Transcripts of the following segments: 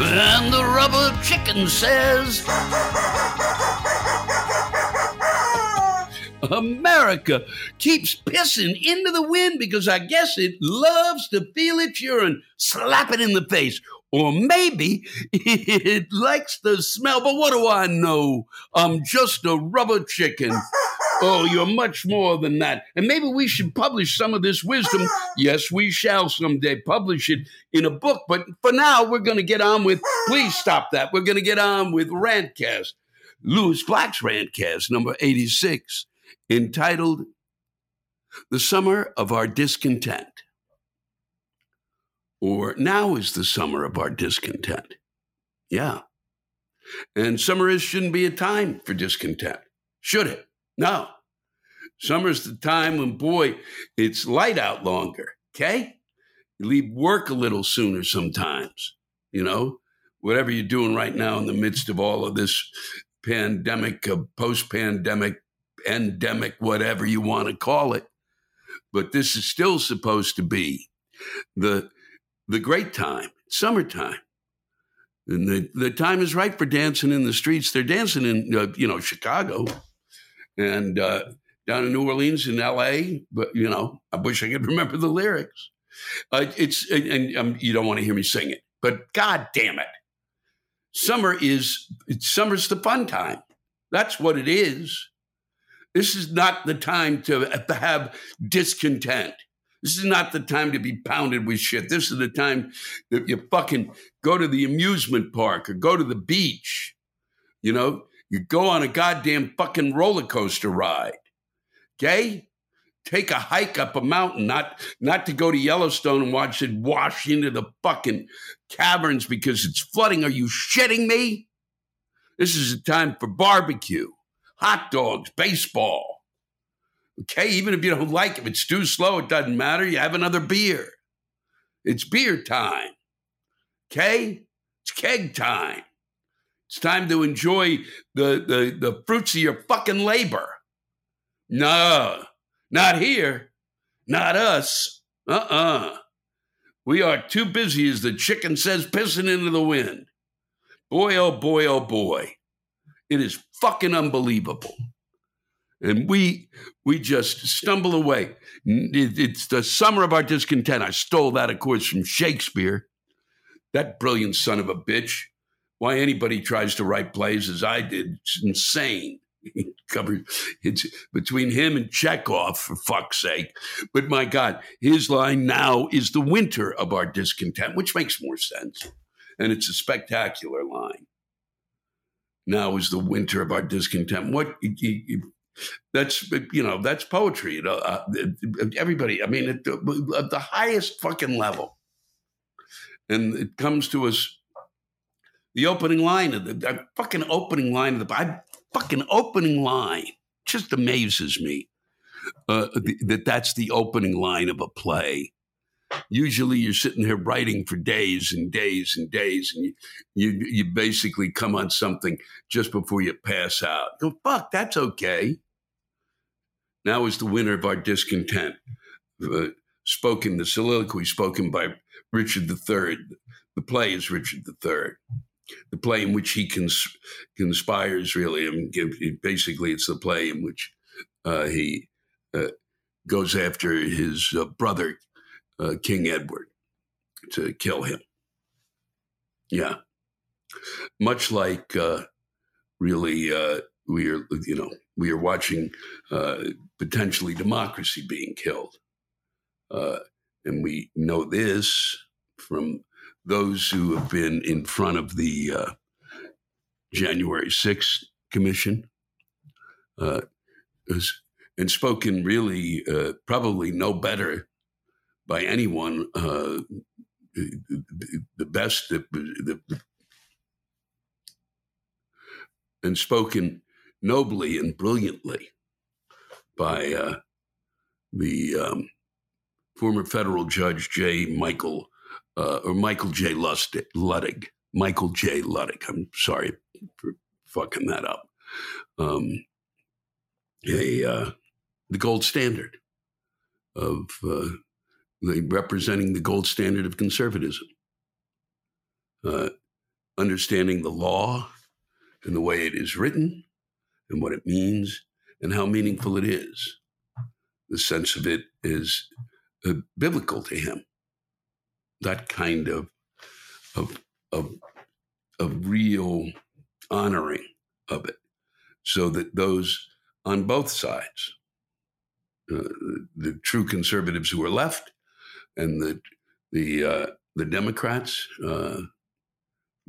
And the rubber chicken says, America keeps pissing into the wind because I guess it loves to feel its urine. Slap it in the face. Or maybe it likes the smell. But what do I know? I'm just a rubber chicken. Oh, you're much more than that. And maybe we should publish some of this wisdom. Yes, we shall someday publish it in a book. But for now, we're going to get on with, please stop that. We're going to get on with Rantcast, Lewis Black's Rantcast, number 86, entitled The Summer of Our Discontent. Or now is the summer of our discontent. Yeah. And summer shouldn't be a time for discontent, should it? No. Summer's the time when, boy, it's light out longer, okay? You leave work a little sooner sometimes, you know? Whatever you're doing right now in the midst of all of this pandemic, post-pandemic, endemic, whatever you want to call it. But this is still supposed to be the great time, summertime. And the time is right for dancing in the streets. They're dancing in, Chicago. And down in New Orleans and L.A., but, you know, I wish I could remember the lyrics. You don't want to hear me sing it, but God damn it. Summer's the fun time. That's what it is. This is not the time to have discontent. This is not the time to be pounded with shit. This is the time that you fucking go to the amusement park or go to the beach, you know. You go on a goddamn fucking roller coaster ride, okay? Take a hike up a mountain, not to go to Yellowstone and watch it wash into the fucking caverns because it's flooding. Are you shitting me? This is a time for barbecue, hot dogs, baseball, okay? Even if you don't like it, if it's too slow, it doesn't matter. You have another beer. It's beer time, okay? It's keg time. It's time to enjoy the fruits of your fucking labor. No, not here. Not us. We are too busy, as the chicken says, pissing into the wind. Boy, oh boy, oh boy. It is fucking unbelievable. And we just stumble away. It's the summer of our discontent. I stole that, of course, from Shakespeare. That brilliant son of a bitch. Why anybody tries to write plays as I did, it's insane. It's between him and Chekhov, for fuck's sake. But my God, his line, now is the winter of our discontent, which makes more sense. And it's a spectacular line. Now is the winter of our discontent. That's poetry. Everybody, at the highest fucking level. And it comes to us. The opening line of the fucking opening line of the just amazes me. that's the opening line of a play. Usually you're sitting here writing for days and days and days, and you basically come on something just before you pass out. You go, fuck, that's okay. Now is the winner of our discontent. The soliloquy spoken by Richard III. The play is Richard III. The play in which he conspires, really. I mean, basically, it's the play in which he goes after his brother, King Edward, to kill him. Yeah. Much like we are watching potentially democracy being killed. And we know this from those who have been in front of the January 6th Commission and spoken really probably no better by anyone, the best, and spoken nobly and brilliantly by the former federal judge Michael J. Luttig. Michael J. Luttig. I'm sorry for fucking that up. The gold standard of representing the gold standard of conservatism, understanding the law and the way it is written and what it means and how meaningful it is. The sense of it is biblical to him. That kind of real honoring of it, so that those on both sides, the true conservatives who are left, and the Democrats,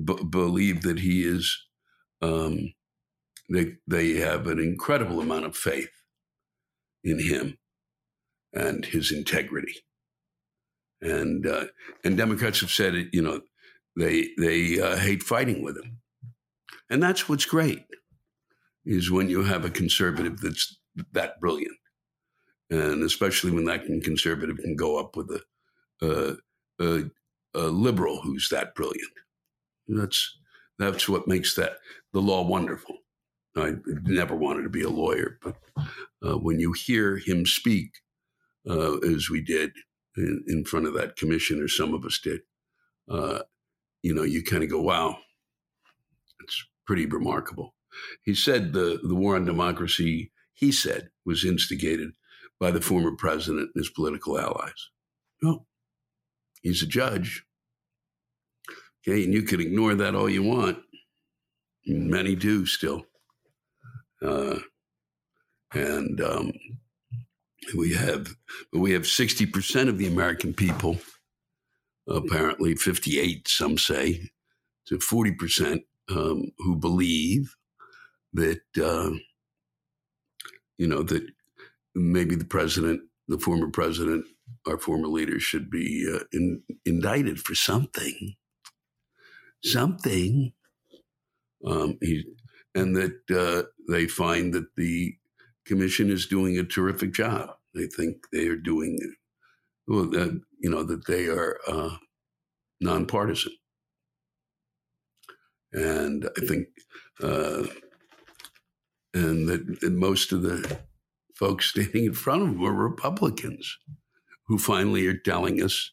believe that he is. They have an incredible amount of faith in him and his integrity. And Democrats have said it, they hate fighting with him, and that's what's great, is when you have a conservative that's that brilliant, and especially when that conservative can go up with a liberal who's that brilliant. That's what makes the law wonderful. I never wanted to be a lawyer, but when you hear him speak, as we did. In front of that commission, or some of us did, you kind of go, wow, it's pretty remarkable. He said the war on democracy, he said, was instigated by the former president and his political allies. No, he's a judge. Okay, and you can ignore that all you want. Many do still. We have 60% of the American people, apparently 58, some say, to 40% who believe that, that maybe the former president, our former leader, should be indicted for something. Something. And that they find that the commission is doing a terrific job. They think they are doing, that they are nonpartisan. And I think, and that most of the folks standing in front of them are Republicans who finally are telling us,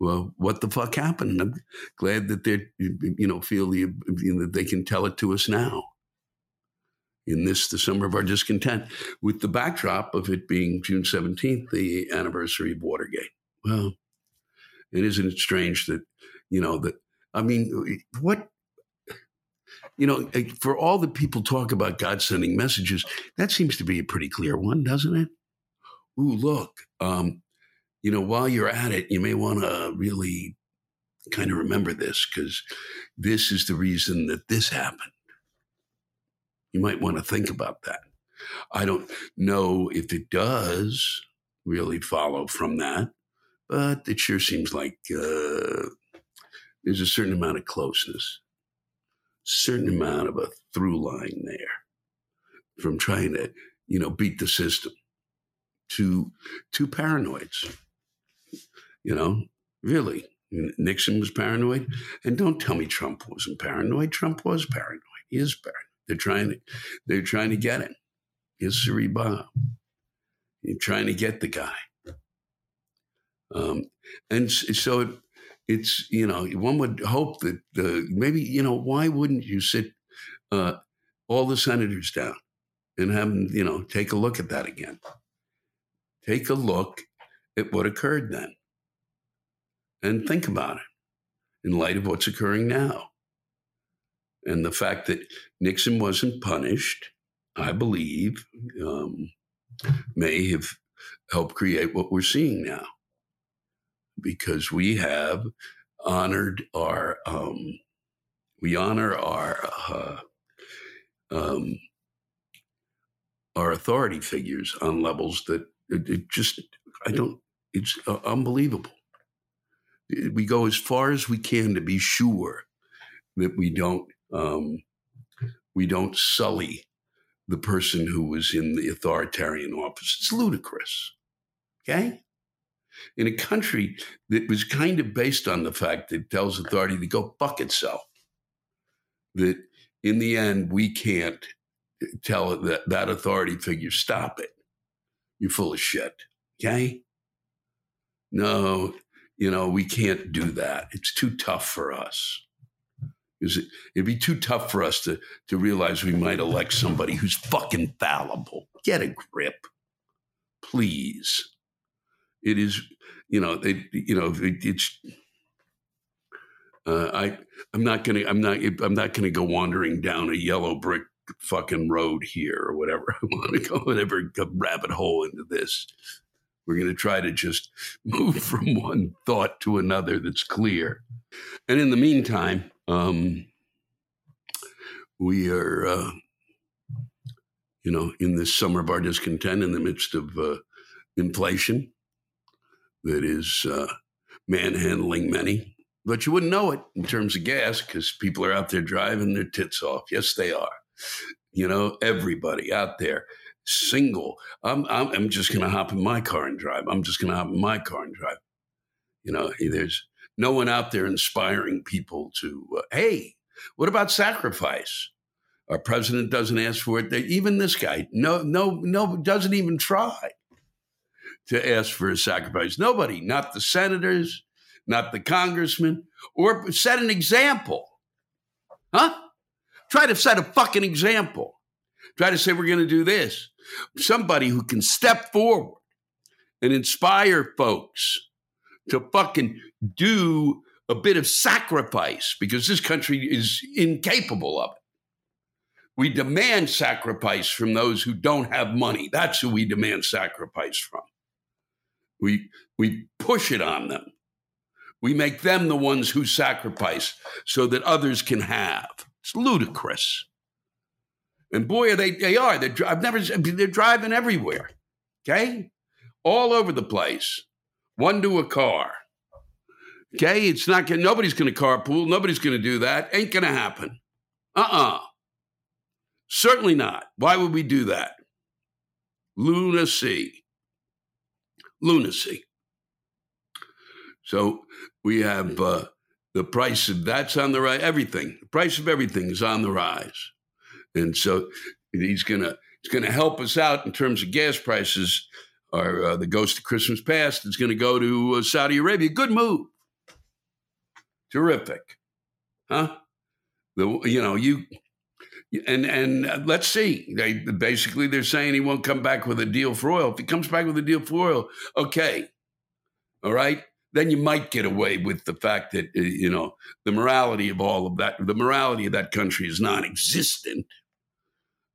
well, what the fuck happened? And I'm glad that they that they can tell it to us now. In this, the summer of our discontent, with the backdrop of it being June 17th, the anniversary of Watergate. Well, and isn't it strange that, for all the people talk about God sending messages, that seems to be a pretty clear one, doesn't it? Ooh, look, while you're at it, you may want to really kind of remember this, because this is the reason that this happened. You might want to think about that. I don't know if it does really follow from that, but it sure seems like there's a certain amount of closeness, certain amount of a through line there from trying to, beat the system to paranoids, you know, really. Nixon was paranoid. And don't tell me Trump wasn't paranoid. Trump was paranoid. He is paranoid. They're trying to get him. Here's Siri Bob. You're trying to get the guy. And so it's, you know, one would hope that maybe, you know, why wouldn't you sit all the senators down and have them, you know, take a look at that again? Take a look at what occurred then. And think about it in light of what's occurring now. And the fact that Nixon wasn't punished, I believe, may have helped create what we're seeing now. Because we have honored our, our authority figures on levels that it just, it's unbelievable. We go as far as we can to be sure that we don't sully the person who was in the authoritarian office. It's ludicrous, okay? In a country that was kind of based on the fact that it tells authority to go fuck itself, that in the end we can't tell that authority figure, stop it. You're full of shit, okay? No. You know, we can't do that. It's too tough for us. It'd be too tough for us to realize we might elect somebody who's fucking fallible. Get a grip, please. It is, you know, it's. I'm not gonna go wandering down a yellow brick fucking road here or whatever. I want to go whatever rabbit hole into this. We're going to try to just move from one thought to another that's clear. And in the meantime, we are, in this summer of our discontent in the midst of inflation that is manhandling many. But you wouldn't know it in terms of gas because people are out there driving their tits off. Yes, they are. You know, everybody out there. Single. I'm just going to hop in my car and drive. You know, there's no one out there inspiring people to, hey, what about sacrifice? Our president doesn't ask for it. Even this guy, no, doesn't even try to ask for a sacrifice. Nobody, not the senators, not the congressmen, or set an example. Huh? Try to set a fucking example. Try to say we're going to do this. Somebody who can step forward and inspire folks to fucking do a bit of sacrifice because this country is incapable of it. We demand sacrifice from those who don't have money. That's who we demand sacrifice from. We push it on them. We make them the ones who sacrifice so that others can have. It's ludicrous. And boy, they are. They're driving everywhere, okay? All over the place. One to a car, okay? Nobody's going to carpool. Nobody's going to do that. Ain't going to happen. Certainly not. Why would we do that? Lunacy. So we have the price of that's on the rise. Everything. The price of everything is on the rise. And so he's going to help us out in terms of gas prices. Our the ghost of Christmas past is going to go to Saudi Arabia. Good move. Terrific. Huh? And let's see. They're saying he won't come back with a deal for oil. If he comes back with a deal for oil, okay. All right. Then you might get away with the fact that, you know, the morality of that country is non-existent.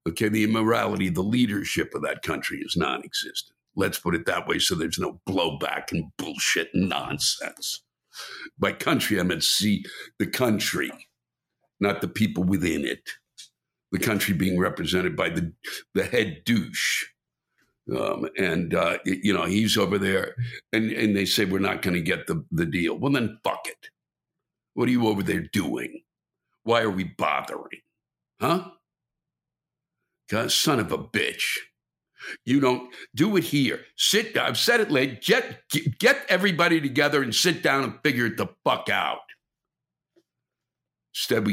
Okay, the immorality, the leadership of that country is non-existent. Let's put it that way so there's no blowback and bullshit and nonsense. By country, I meant the country, not the people within it. The country being represented by the head douche. He's over there and they say, we're not going to get the deal. Well, then fuck it. What are you over there doing? Why are we bothering? Huh? God, son of a bitch. You don't do it here. Sit. I've said it late. Get everybody together and sit down and figure it the fuck out. Instead,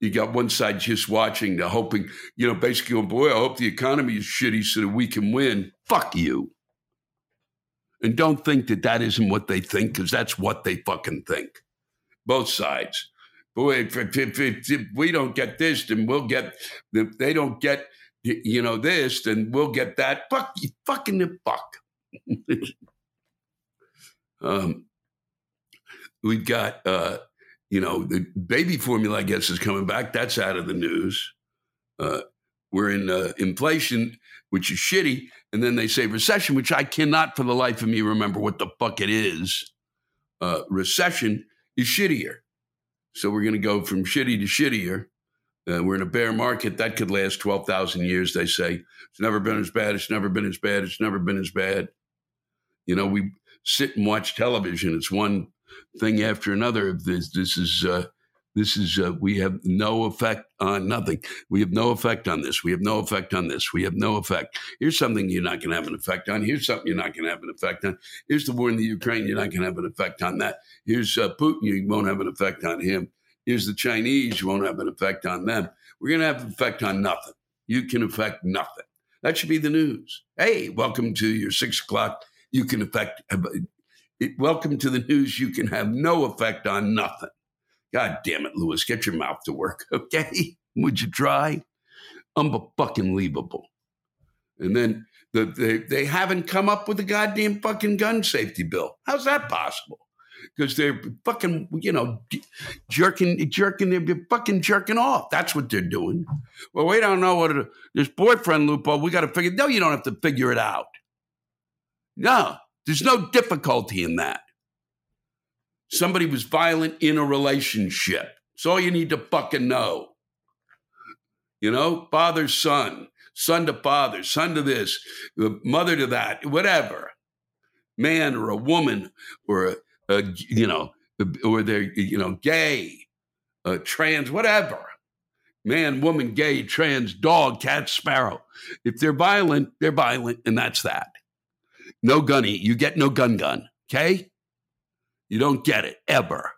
you got one side just watching, hoping, basically going, boy, I hope the economy is shitty so that we can win. Fuck you. And don't think that isn't what they think, because that's what they fucking think. Both sides. Boy, if we don't get this, then we'll get, if they don't get, this, then we'll get that. Fuck you, fucking the fuck. We've got, the baby formula, I guess, is coming back. That's out of the news. We're in inflation, which is shitty. And then they say recession, which I cannot for the life of me remember what the fuck it is. Recession is shittier. So we're going to go from shitty to shittier. We're in a bear market. That could last 12,000 years, they say. It's never been as bad. It's never been as bad. It's never been as bad. We sit and watch television. It's one thing after another. We have no effect on nothing. We have no effect on this. We have no effect on this. We have no effect. Here's something you're not going to have an effect on. Here's something you're not going to have an effect on. Here's the war in the Ukraine. You're not going to have an effect on that. Here's Putin. You won't have an effect on him. Here's the Chinese. You won't have an effect on them. We're going to have an effect on nothing. You can affect nothing. That should be the news. Hey, welcome to your 6 o'clock. You can affect. Welcome to the news. You can have no effect on nothing. God damn it, Lewis. Get your mouth to work, okay? Would you try? Unfucking-leavable. And then they haven't come up with a goddamn fucking gun safety bill. How's that possible? Because they're fucking, jerking. They're fucking jerking off. That's what they're doing. Well, we don't know this boyfriend loophole. We got to figure. No, you don't have to figure it out. No. There's no difficulty in that. Somebody was violent in a relationship. It's all you need to fucking know. Father, son, son to father, son to this, mother to that, whatever. Man or a woman or, or they're, gay, trans, whatever. Man, woman, gay, trans, dog, cat, sparrow. If they're violent, they're violent, and that's that. No gunny. You get no gun, okay? You don't get it, ever.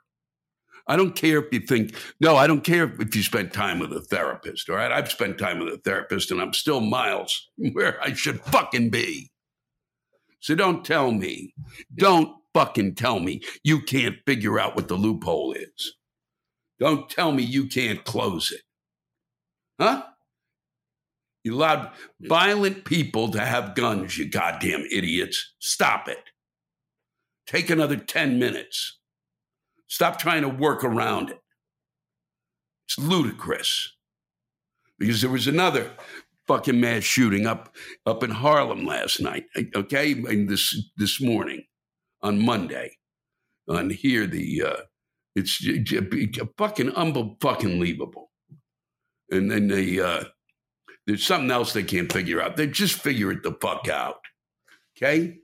I don't care if you think, I don't care if you spent time with a therapist, all right? I've spent time with a therapist, and I'm still miles where I should fucking be. So don't fucking tell me you can't figure out what the loophole is. Don't tell me you can't close it. Huh? You allowed violent people to have guns, you goddamn idiots. Stop it. Take another 10 minutes. Stop trying to work around it. It's ludicrous. Because there was another fucking mass shooting up in Harlem last night, okay? And this morning, on Monday, on here, it's fucking unbelievable. And then there's something else they can't figure out. They just figure it the fuck out. Okay?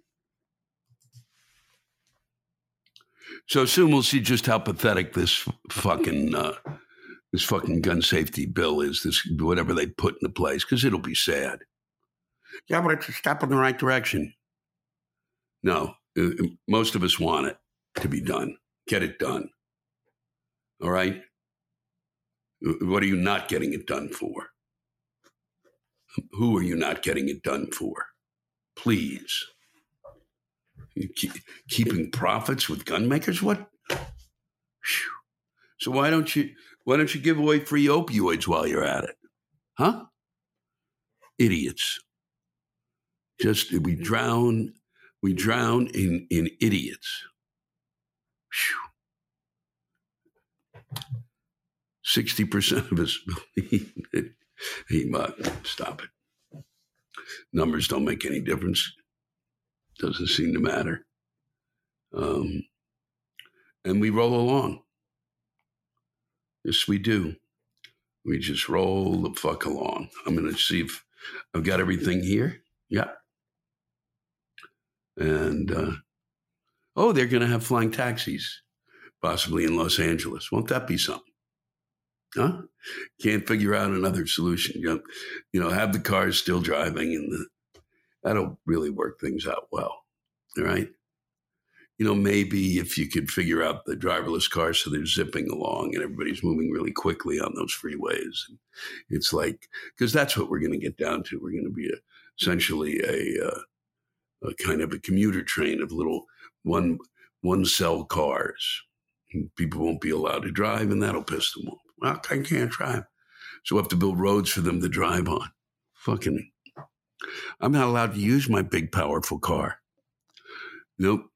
So soon we'll see just how pathetic this fucking gun safety bill is, this whatever they put into place, because it'll be sad. Yeah, but it's a step in the right direction. No, most of us want it to be done. Get it done. All right? What are you not getting it done for? Who are you not getting it done for? Please. Keeping profits with gun makers? What? Whew. So why don't you give away free opioids while you're at it? Huh? Idiots. Just we drown in idiots. Whew. 60% of us believe that. Stop it. Numbers don't make any difference. Doesn't seem to matter. And we roll along. Yes, we do. We just roll the fuck along. I'm going to see if I've got everything here. Yeah. And, they're going to have flying taxis, possibly in Los Angeles. Won't that be something? Huh? Can't figure out another solution. Have the cars still driving and the that'll really work things out well. All right. You know, maybe if you could figure out the driverless cars so they're zipping along and everybody's moving really quickly on those freeways. It's like, because that's what we're going to get down to. We're going to be essentially a kind of a commuter train of little one cell cars. People won't be allowed to drive, and that'll piss them off. Well, I can't drive. So we'll have to build roads for them to drive on. Fucking, I'm not allowed to use my big, powerful car. Nope.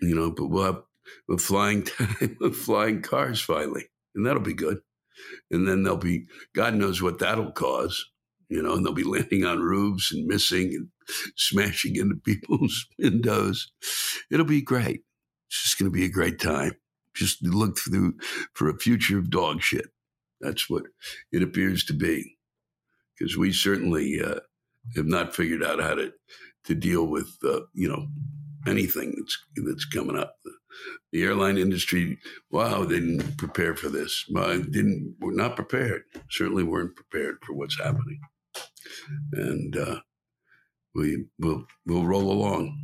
You know, but we'll have a flying time of flying cars finally, and that'll be good. And then there'll be, God knows what that'll cause, you know, and they'll be landing on roofs and missing and smashing into people's windows. It'll be great. It's just going to be a great time. Just look through for a future of dog shit. That's what it appears to be, because we certainly have not figured out how to deal with, you know, anything that's coming up. The airline industry, wow, they didn't prepare for this. We're not prepared. Certainly weren't prepared for what's happening. And we'll roll along.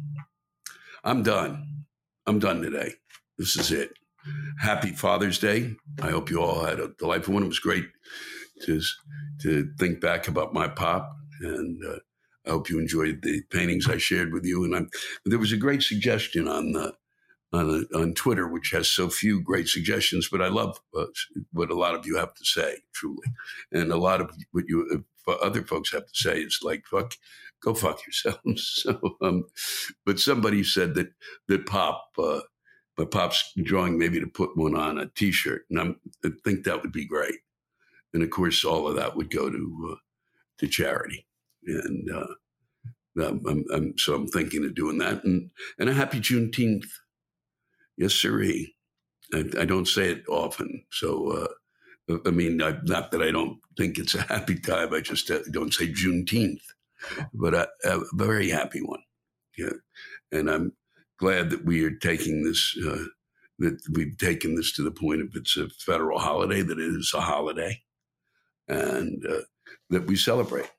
I'm done. I'm done today. This is it. Happy Father's Day. I hope you all had a delightful one. It was great to think back about my pop, and I hope you enjoyed the paintings I shared with you. And there was a great suggestion on Twitter, which has so few great suggestions, but I love what a lot of you have to say, truly. And a lot of what you other folks have to say is like, fuck, go fuck yourselves. So, but somebody said that Pop, my Pop's drawing, maybe to put one on a T-shirt, and I think that would be great. And of course, all of that would go to charity. And so I'm thinking of doing that. And a happy Juneteenth. Yes, sirree. I don't say it often. So, I mean, not that I don't think it's a happy time. I just don't say Juneteenth. But a very happy one. Yeah. And I'm glad that we are taking this, that we've taken this to the point of it's a federal holiday, that it is a holiday, and that we celebrate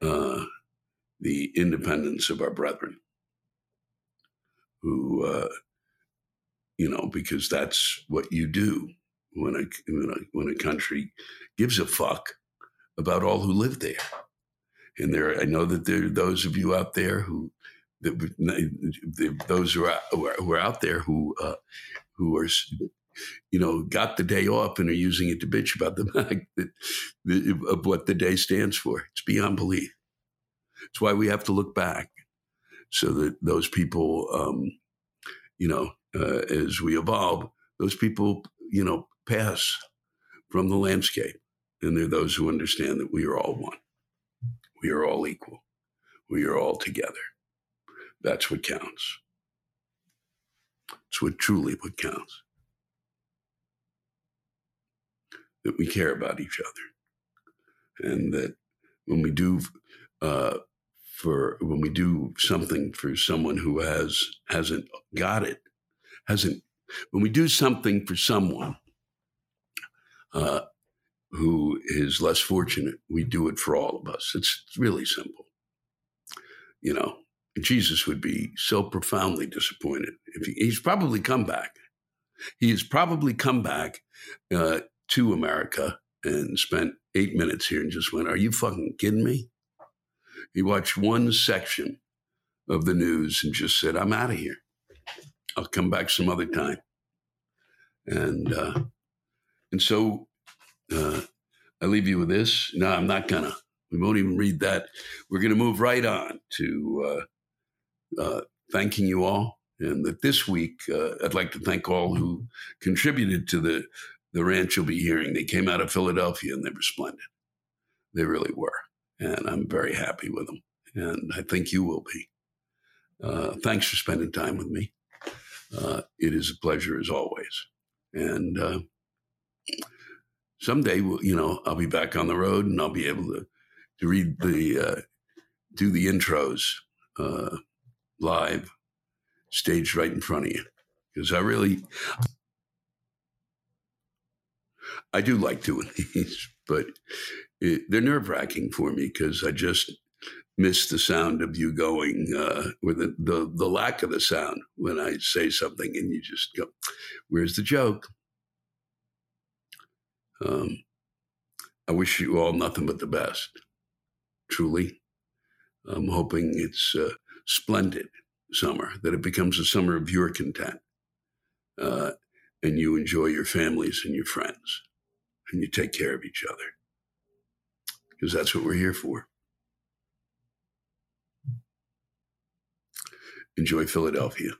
the independence of our brethren, who, you know, because that's what you do when a country gives a fuck about all who live there. And I know that there are those of you out there who are out there who are, you know, got the day off and are using it to bitch about the fact of what the day stands for. It's beyond belief. It's why we have to look back, so that those people, you know, as we evolve, those people, you know, pass from the landscape. And they're those who understand that we are all one. We are all equal. We are all together. That's what counts. It's what truly counts. That we care about each other, and that when we do something for someone who hasn't got it, when we do something for someone who is less fortunate, we do it for all of us. It's really simple, you know. Jesus would be so profoundly disappointed if he's probably come back. He has probably come back to America and spent 8 minutes here and just went, are you fucking kidding me? He watched one section of the news and just said, I'm out of here. I'll come back some other time. And so I leave you with this. No, I'm not going to. We won't even read that. We're going to move right on to thanking you all. And that this week, I'd like to thank all who contributed to the rant you'll be hearing. They came out of Philadelphia, and they were splendid. They really were. And I'm very happy with them. And I think you will be. Thanks for spending time with me. It is a pleasure as always. And someday, you know, I'll be back on the road, and I'll be able to read do the intros live, staged right in front of you. Because I do like doing these, but they're nerve-wracking for me, because miss the sound of you going, or the lack of the sound when I say something and you just go, where's the joke? I wish you all nothing but the best, truly. I'm hoping it's a splendid summer, that it becomes a summer of your content, and you enjoy your families and your friends, and you take care of each other, because that's what we're here for. Enjoy Philadelphia.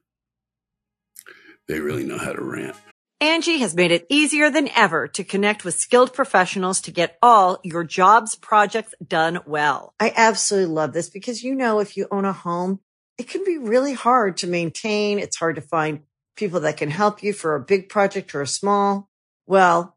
They really know how to rant. Angie has made it easier than ever to connect with skilled professionals to get all your jobs projects done well. I absolutely love this because, you know, if you own a home, it can be really hard to maintain. It's hard to find people that can help you for a big project or a small. Well,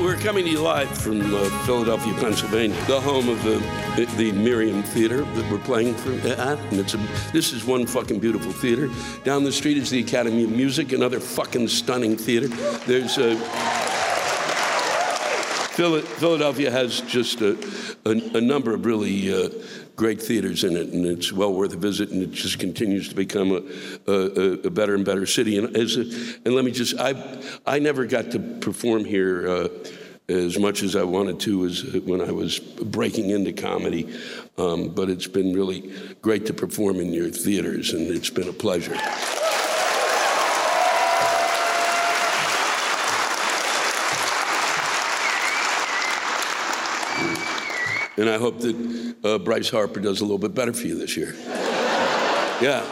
We're coming to you live from Philadelphia, Pennsylvania, the home of the Merriam Theater that we're playing at. And this is one fucking beautiful theater. Down the street is the Academy of Music, another fucking stunning theater. There's Philadelphia has just a number of really great theaters in it, and it's well worth a visit, and it just continues to become a better and better city. And let me just, I never got to perform here as much as I wanted to as when I was breaking into comedy, but it's been really great to perform in your theaters, and it's been a pleasure. And I hope that Bryce Harper does a little bit better for you this year. Yeah,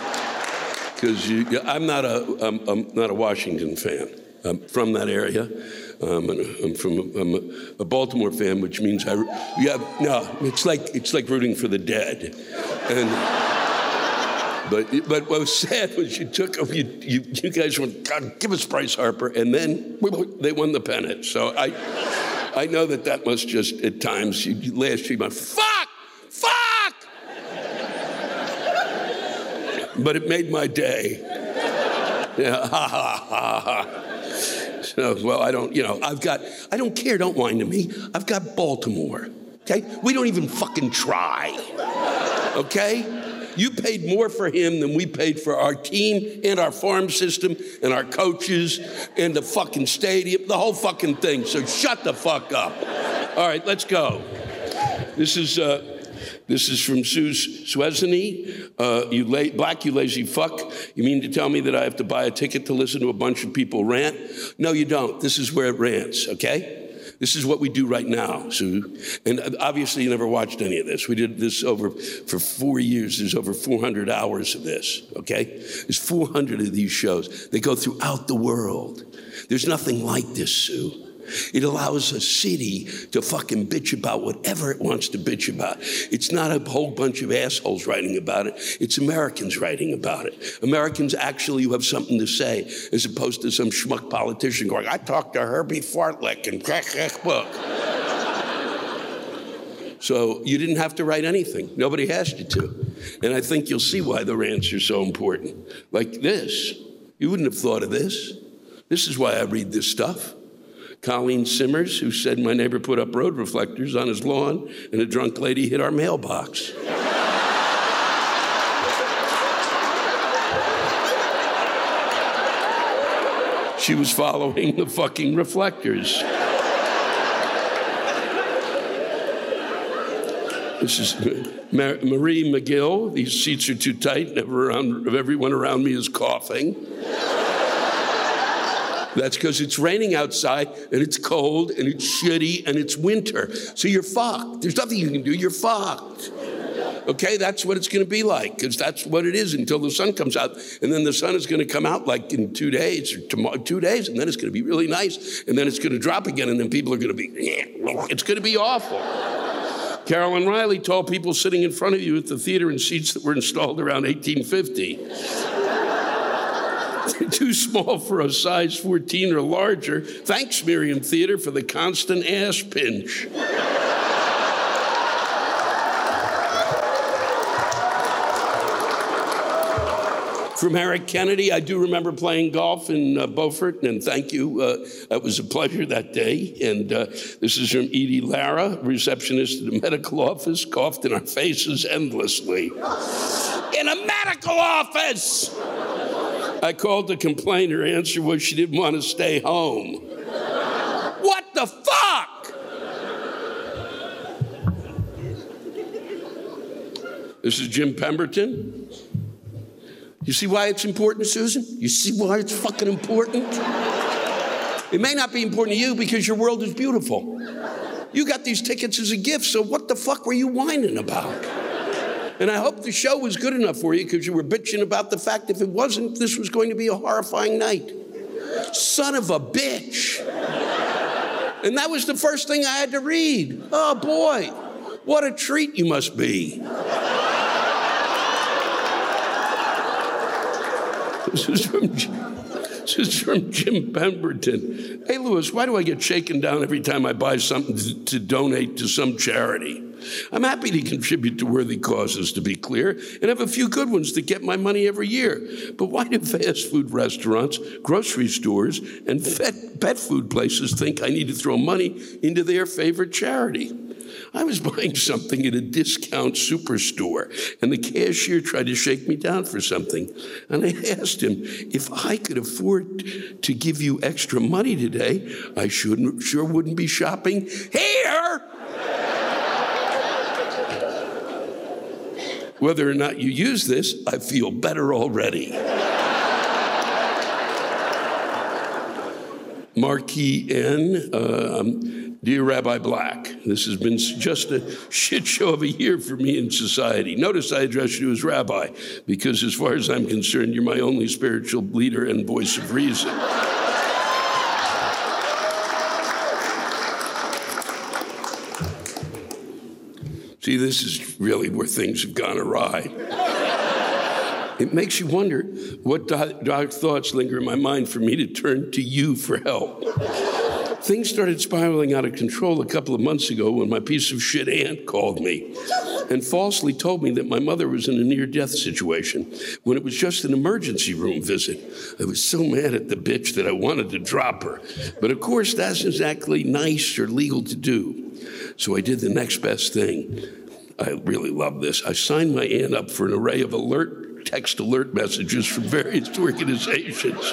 because I'm not a Washington fan. I'm from that area. I'm a Baltimore fan, which means it's like rooting for the dead. But what was sad was you guys went, God, give us Bryce Harper, and then they won the pennant. So I know that must just, at times, last year, fuck! But it made my day. Yeah, ha, ha, ha, ha. So, well, I don't care, don't whine to me. I've got Baltimore, okay? We don't even fucking try, okay? You paid more for him than we paid for our team and our farm system and our coaches and the fucking stadium, the whole fucking thing. So shut the fuck up. All right, let's go. This is from Suze Swezeny. Black, you lazy fuck. You mean to tell me that I have to buy a ticket to listen to a bunch of people rant? No, you don't. This is where it rants, okay? This is what we do right now, Sue. And obviously you never watched any of this. We did this for 4 years. There's over 400 hours of this, okay? There's 400 of these shows. They go throughout the world. There's nothing like this, Sue. It allows a city to fucking bitch about whatever it wants to bitch about. It's not a whole bunch of assholes writing about it. It's Americans writing about it. Americans actually who have something to say, as opposed to some schmuck politician going, I talked to Herbie Fartlick and book. So you didn't have to write anything. Nobody asked you to. And I think you'll see why the rants are so important. Like this. You wouldn't have thought of this. This is why I read this stuff. Colleen Simmers, who said my neighbor put up road reflectors on his lawn and a drunk lady hit our mailbox. She was following the fucking reflectors. This is Marie McGill. These seats are too tight. Everyone around me is coughing. That's because it's raining outside, and it's cold, and it's shitty, and it's winter. So you're fucked. There's nothing you can do. You're fucked. Okay, that's what it's going to be like, because that's what it is until the sun comes out. And then the sun is going to come out like in 2 days, or tomorrow, 2 days, and then it's going to be really nice. And then it's going to drop again, and then people are going to be, it's going to be awful. Carolyn Riley told people sitting in front of you at the theater in seats that were installed around 1850. Too small for a size 14 or larger. Thanks, Merriam Theater, for the constant ass pinch. From Eric Kennedy, I do remember playing golf in Beaufort, and thank you. It was a pleasure that day. And this is from Edie Lara, receptionist at the medical office, coughed in our faces endlessly. In a medical office! I called to complain. Her answer was she didn't want to stay home. What the fuck? This is Jim Pemberton. You see why it's important, Susan? You see why it's fucking important? It may not be important to you because your world is beautiful. You got these tickets as a gift, so what the fuck were you whining about? And I hope the show was good enough for you because you were bitching about the fact if it wasn't, this was going to be a horrifying night. Son of a bitch. And that was the first thing I had to read. Oh boy, what a treat you must be. This is from Jim Pemberton. Hey, Lewis, why do I get shaken down every time I buy something to donate to some charity? I'm happy to contribute to worthy causes, to be clear, and have a few good ones that get my money every year. But why do fast food restaurants, grocery stores, and pet food places think I need to throw money into their favorite charity? I was buying something at a discount superstore, and the cashier tried to shake me down for something. And I asked him, if I could afford to give you extra money today, I sure wouldn't be shopping here. Whether or not you use this, I feel better already. Marquis N. Dear Rabbi Black, this has been just a shit show of a year for me in society. Notice I address you as Rabbi, because as far as I'm concerned, you're my only spiritual leader and voice of reason. See, this is really where things have gone awry. It makes you wonder what dark thoughts linger in my mind for me to turn to you for help. Things started spiraling out of control a couple of months ago when my piece of shit aunt called me and falsely told me that my mother was in a near-death situation when it was just an emergency room visit. I was so mad at the bitch that I wanted to drop her. But of course, that's exactly nice or legal to do. So I did the next best thing. I really love this. I signed my aunt up for an array of text alert messages from various organizations.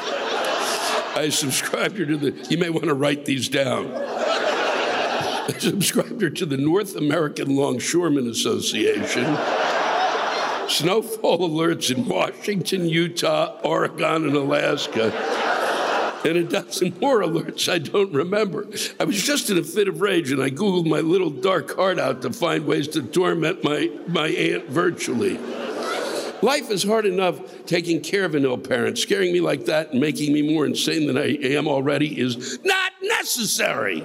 I subscribed her to the, you may want to write these down. I subscribed her to the North American Longshoremen Association, snowfall alerts in Washington, Utah, Oregon, and Alaska, and a dozen more alerts I don't remember. I was just in a fit of rage, and I Googled my little dark heart out to find ways to torment my aunt virtually. Life is hard enough taking care of an ill parent. Scaring me like that and making me more insane than I am already is not necessary.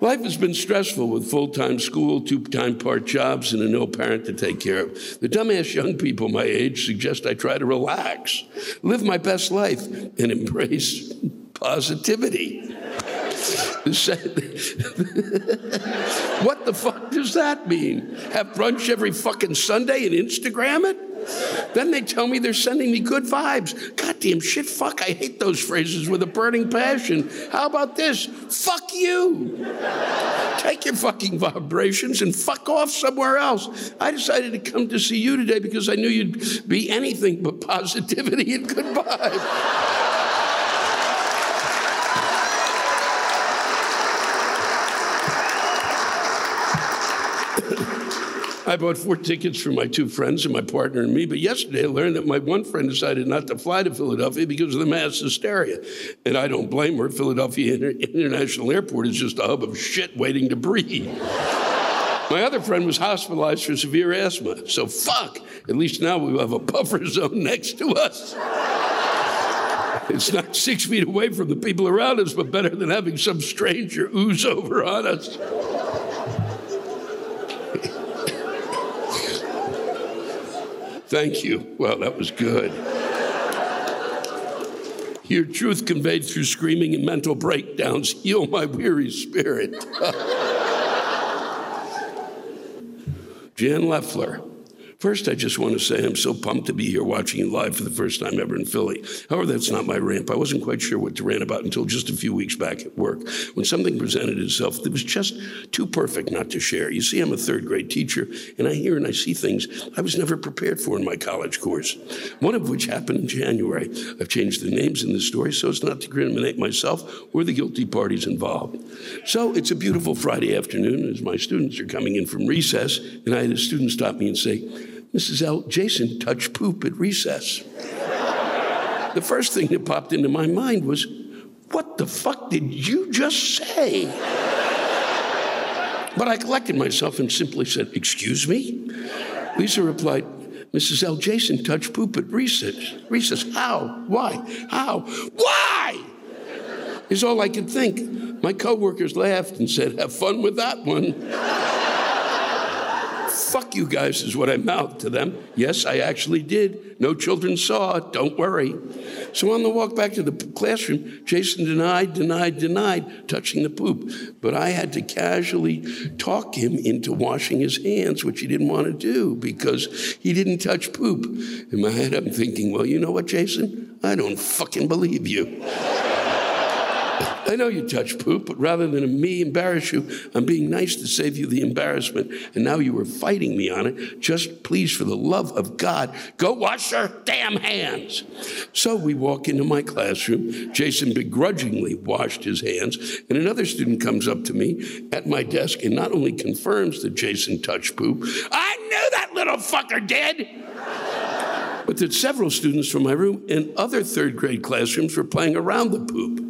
Life has been stressful with full-time school, two-time part jobs, and an ill parent to take care of. The dumbass young people my age suggest I try to relax, live my best life, and embrace positivity. What the fuck does that mean? Have brunch every fucking Sunday and Instagram it? Then they tell me they're sending me good vibes. Goddamn shit, fuck, I hate those phrases with a burning passion. How about this? Fuck you. Take your fucking vibrations and fuck off somewhere else. I decided to come to see you today because I knew you'd be anything but positivity and good vibes. I bought 4 tickets for my 2 friends and my partner and me, but yesterday I learned that my one friend decided not to fly to Philadelphia because of the mass hysteria. And I don't blame her. Philadelphia International Airport is just a hub of shit waiting to breathe. My other friend was hospitalized for severe asthma, so fuck! At least now we have a buffer zone next to us. It's not 6 feet away from the people around us, but better than having some stranger ooze over on us. Thank you. Well, that was good. Hear truth conveyed through screaming and mental breakdowns. Heal my weary spirit. Jan Leffler. First, I just want to say I'm so pumped to be here watching you live for the first time ever in Philly. However, that's not my rant. I wasn't quite sure what to rant about until just a few weeks back at work when something presented itself that was just too perfect not to share. You see, I'm a third-grade teacher, and I hear and I see things I was never prepared for in my college course, one of which happened in January. I've changed the names in this story so as not to criminate myself or the guilty parties involved. So it's a beautiful Friday afternoon as my students are coming in from recess, and I had a student stop me and say, "Mrs. L, Jason touched poop at recess." The first thing that popped into my mind was, what the fuck did you just say? But I collected myself and simply said, "Excuse me?" Lisa replied, "Mrs. L, Jason touched poop at recess." Recess, how? Why? How? Why? Is all I could think. My coworkers laughed and said, "Have fun with that one." "Fuck you guys" is what I mouthed to them. Yes, I actually did. No children saw it, don't worry. So on the walk back to the classroom, Jason denied touching the poop. But I had to casually talk him into washing his hands, which he didn't want to do because he didn't touch poop. In my head, I'm thinking, well, you know what, Jason? I don't fucking believe you. I know you touch poop, but rather than me embarrass you, I'm being nice to save you the embarrassment, and now you were fighting me on it. Just please, for the love of God, go wash your damn hands. So we walk into my classroom. Jason begrudgingly washed his hands, and another student comes up to me at my desk and not only confirms that Jason touched poop, I knew that little fucker did! But that several students from my room and other third grade classrooms were playing around the poop.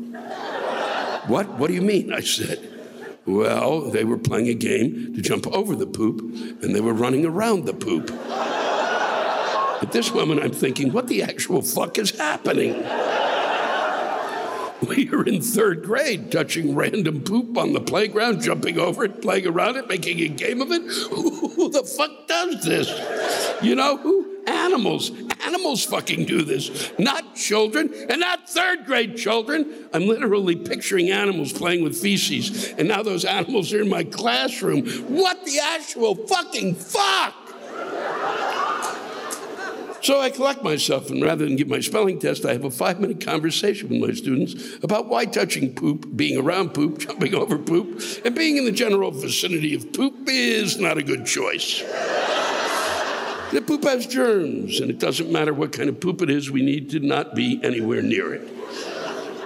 "What? What do you mean?" I said. "Well, they were playing a game to jump over the poop, and they were running around the poop." At this moment, I'm thinking, what the actual fuck is happening? We are in third grade, touching random poop on the playground, jumping over it, playing around it, making a game of it. Who the fuck does this? You know who? Animals. Animals fucking do this. Not children, and not third grade children. I'm literally picturing animals playing with feces, and now those animals are in my classroom. What the actual fucking fuck? So I collect myself, and rather than give my spelling test, I have a 5-minute conversation with my students about why touching poop, being around poop, jumping over poop, and being in the general vicinity of poop is not a good choice. That poop has germs, and it doesn't matter what kind of poop it is, we need to not be anywhere near it.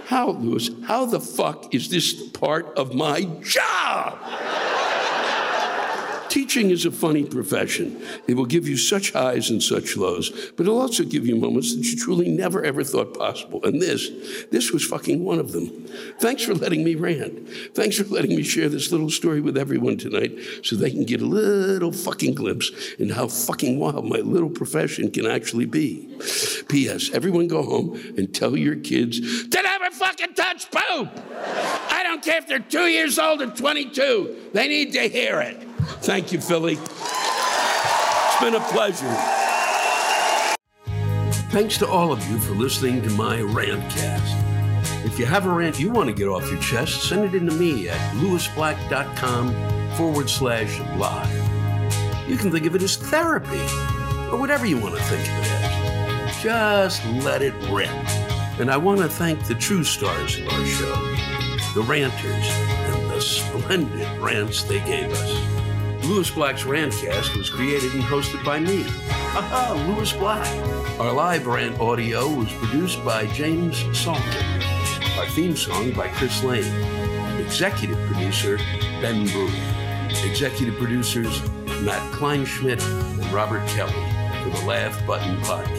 How, Lewis, how the fuck is this part of my job? Teaching is a funny profession. It will give you such highs and such lows, but it'll also give you moments that you truly never ever thought possible. And this was fucking one of them. Thanks for letting me rant. Thanks for letting me share this little story with everyone tonight so they can get a little fucking glimpse into how fucking wild my little profession can actually be. P.S. Everyone go home and tell your kids to never fucking touch poop. I don't care if they're 2 years old or 22. They need to hear it. Thank you, Philly. It's been a pleasure. Thanks to all of you for listening to my rantcast. If you have a rant you want to get off your chest, send it in to me at lewisblack.com/live. You can think of it as therapy or whatever you want to think of it as. Just let it rip. And I want to thank the true stars of our show, the ranters, and the splendid rants they gave us. Lewis Black's Rantcast was created and hosted by me. Lewis Black. Our live rant audio was produced by James Saltman. Our theme song by Chris Lane. Executive producer, Ben Brewer. Executive producers, Matt Kleinschmidt, and Robert Kelly for the Laugh Button Podcast.